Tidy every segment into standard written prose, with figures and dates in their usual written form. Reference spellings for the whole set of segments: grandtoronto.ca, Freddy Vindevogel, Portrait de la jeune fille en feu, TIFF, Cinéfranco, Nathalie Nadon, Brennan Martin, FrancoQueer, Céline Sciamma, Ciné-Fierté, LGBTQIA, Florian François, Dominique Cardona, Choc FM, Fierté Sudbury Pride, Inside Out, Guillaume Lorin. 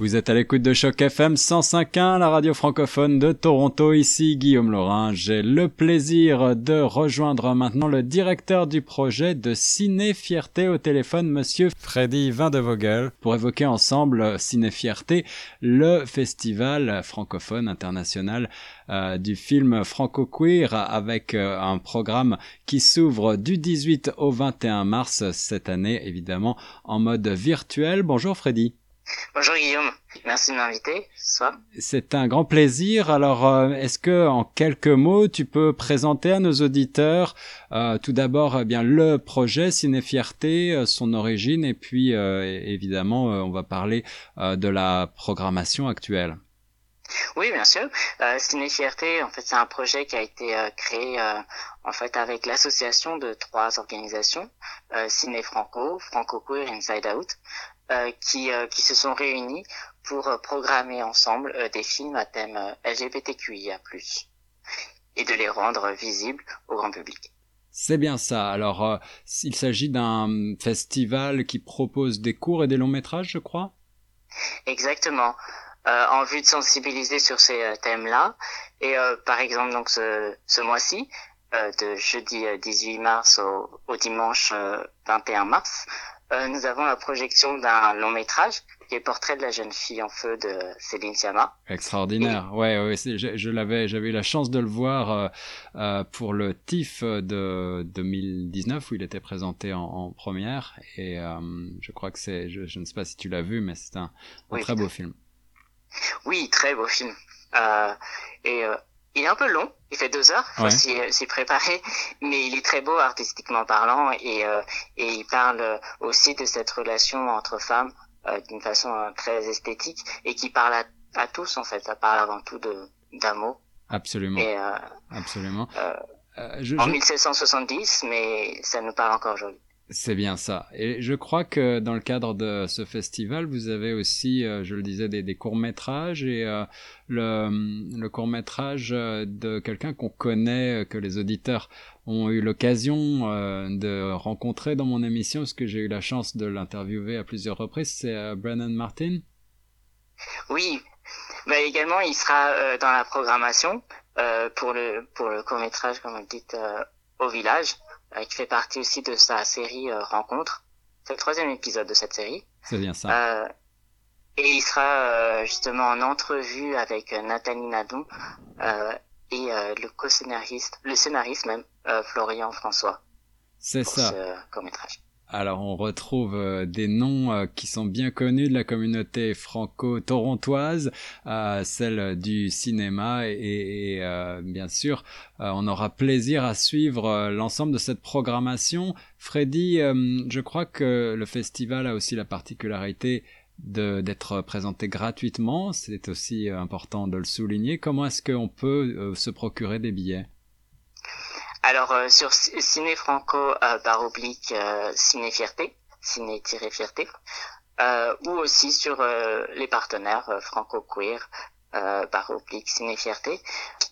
Vous êtes à l'écoute de Choc FM 105.1, la radio francophone de Toronto. Ici Guillaume Lorin. J'ai le plaisir de rejoindre maintenant le directeur du projet de Ciné-Fierté au téléphone, monsieur Freddy Vindevogel, pour évoquer ensemble Ciné-Fierté, le festival francophone international du film FrancoQueer, avec un programme qui s'ouvre du 18 au 21 mars cette année, évidemment en mode virtuel. Bonjour Freddy. Bonjour Guillaume, merci de m'inviter ce soir. C'est un grand plaisir. Alors, est-ce que en quelques mots, tu peux présenter à nos auditeurs tout d'abord bien le projet Ciné-Fierté, son origine, et puis évidemment, on va parler de la programmation actuelle. Oui, bien sûr. Ciné-Fierté, en fait, c'est un projet qui a été créé en fait avec l'association de trois organisations, Cinéfranco, FrancoQueer, Inside Out. Qui se sont réunis pour programmer ensemble des films à thème LGBTQIA+, et de les rendre visibles au grand public. C'est bien ça. Alors, il s'agit d'un festival qui propose des courts et des longs métrages, je crois ? Exactement. En vue de sensibiliser sur ces thèmes-là, et par exemple donc ce mois-ci, de jeudi 18 mars au dimanche 21 mars, nous avons la projection d'un long métrage qui est Portrait de la jeune fille en feu de Céline Sciamma. Extraordinaire, ouais, j'avais eu la chance de le voir pour le TIFF de 2019 où il était présenté en première, et je crois que je ne sais pas si tu l'as vu, mais c'est un très beau film. Oui, très beau film. Il est un peu long, il fait 2 heures, il faut s'y préparer, mais il est très beau artistiquement parlant, et il parle aussi de cette relation entre femmes d'une façon très esthétique, et qui parle à tous en fait, ça parle avant tout d'amour. Absolument. Et, absolument. En 1770, mais ça nous parle encore aujourd'hui. C'est bien ça. Et je crois que dans le cadre de ce festival, vous avez aussi, je le disais, des courts-métrages, et le court-métrage de quelqu'un qu'on connaît, que les auditeurs ont eu l'occasion de rencontrer dans mon émission, parce que j'ai eu la chance de l'interviewer à plusieurs reprises, c'est Brennan Martin. Oui, bah, également il sera dans la programmation pour le court-métrage, comme vous dites, au village. Qui fait partie aussi de sa série Rencontre. C'est le 3e épisode de cette série. C'est bien ça. Et il sera justement en entrevue avec Nathalie Nadon et le scénariste même, Florian François. C'est ça. Pour ce court-métrage. Alors, on retrouve des noms qui sont bien connus de la communauté franco-torontoise, celle du cinéma, et bien sûr, on aura plaisir à suivre l'ensemble de cette programmation. Freddy, je crois que le festival a aussi la particularité d'être présenté gratuitement. C'est aussi important de le souligner. Comment est-ce qu'on peut se procurer des billets ? Alors sur Cinéfranco / Ciné-Fierté, Ciné-Fierté, ou aussi sur les partenaires FrancoQueer / Ciné-Fierté,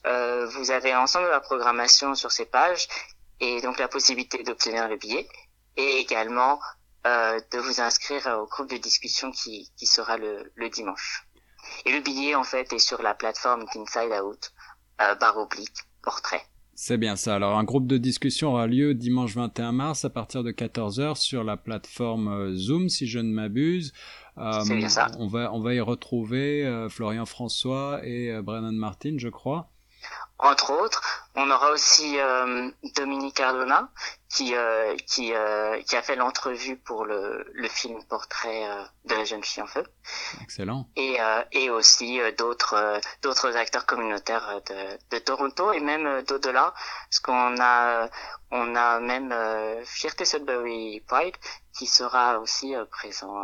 vous avez ensemble la programmation sur ces pages, et donc la possibilité d'obtenir le billet, et également de vous inscrire au groupe de discussion qui sera le dimanche. Et le billet en fait est sur la plateforme d'Inside Out / Portrait. C'est bien ça. Alors, un groupe de discussion aura lieu dimanche 21 mars à partir de 14h sur la plateforme Zoom, si je ne m'abuse. C'est bien ça. On va y retrouver Florian François et Brennan Martin, je crois. Entre autres, on aura aussi Dominique Cardona qui a fait l'entrevue pour le film Portrait de la jeune fille en feu. Excellent. Et aussi d'autres acteurs communautaires de Toronto, et même d'au-delà, parce qu'on a même Fierté Sudbury Pride qui sera aussi présent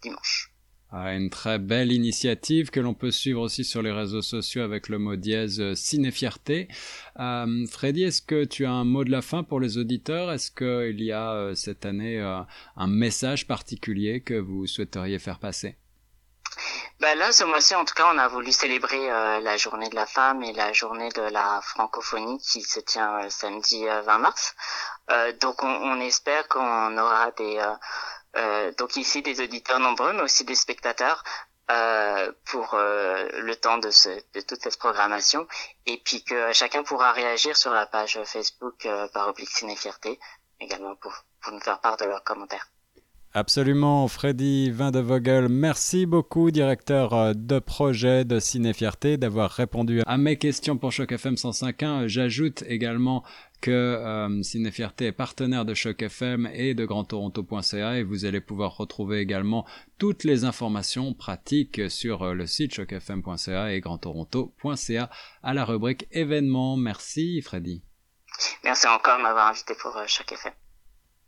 dimanche. Une très belle initiative que l'on peut suivre aussi sur les réseaux sociaux avec le mot dièse Ciné-Fierté. Freddy, est-ce que tu as un mot de la fin pour les auditeurs ? Est-ce qu'il y a cette année un message particulier que vous souhaiteriez faire passer ? Bah là, ce mois-ci, en tout cas, on a voulu célébrer la journée de la femme et la journée de la francophonie qui se tient samedi 20 mars. Donc, on espère qu'on aura donc ici des auditeurs nombreux, mais aussi des spectateurs pour le temps de toute cette programmation. Et puis que chacun pourra réagir sur la page Facebook / Ciné-Fierté, également pour nous faire part de leurs commentaires. Absolument, Freddy Vindevogel, merci beaucoup, directeur de projet de Ciné-Fierté, d'avoir répondu à mes questions pour Choc FM 105.1. J'ajoute également que Ciné-Fierté est partenaire de Choc FM et de grandtoronto.ca, et vous allez pouvoir retrouver également toutes les informations pratiques sur le site chocfm.ca et grandtoronto.ca à la rubrique événements. Merci, Freddy. Merci encore de m'avoir invité pour Choc FM.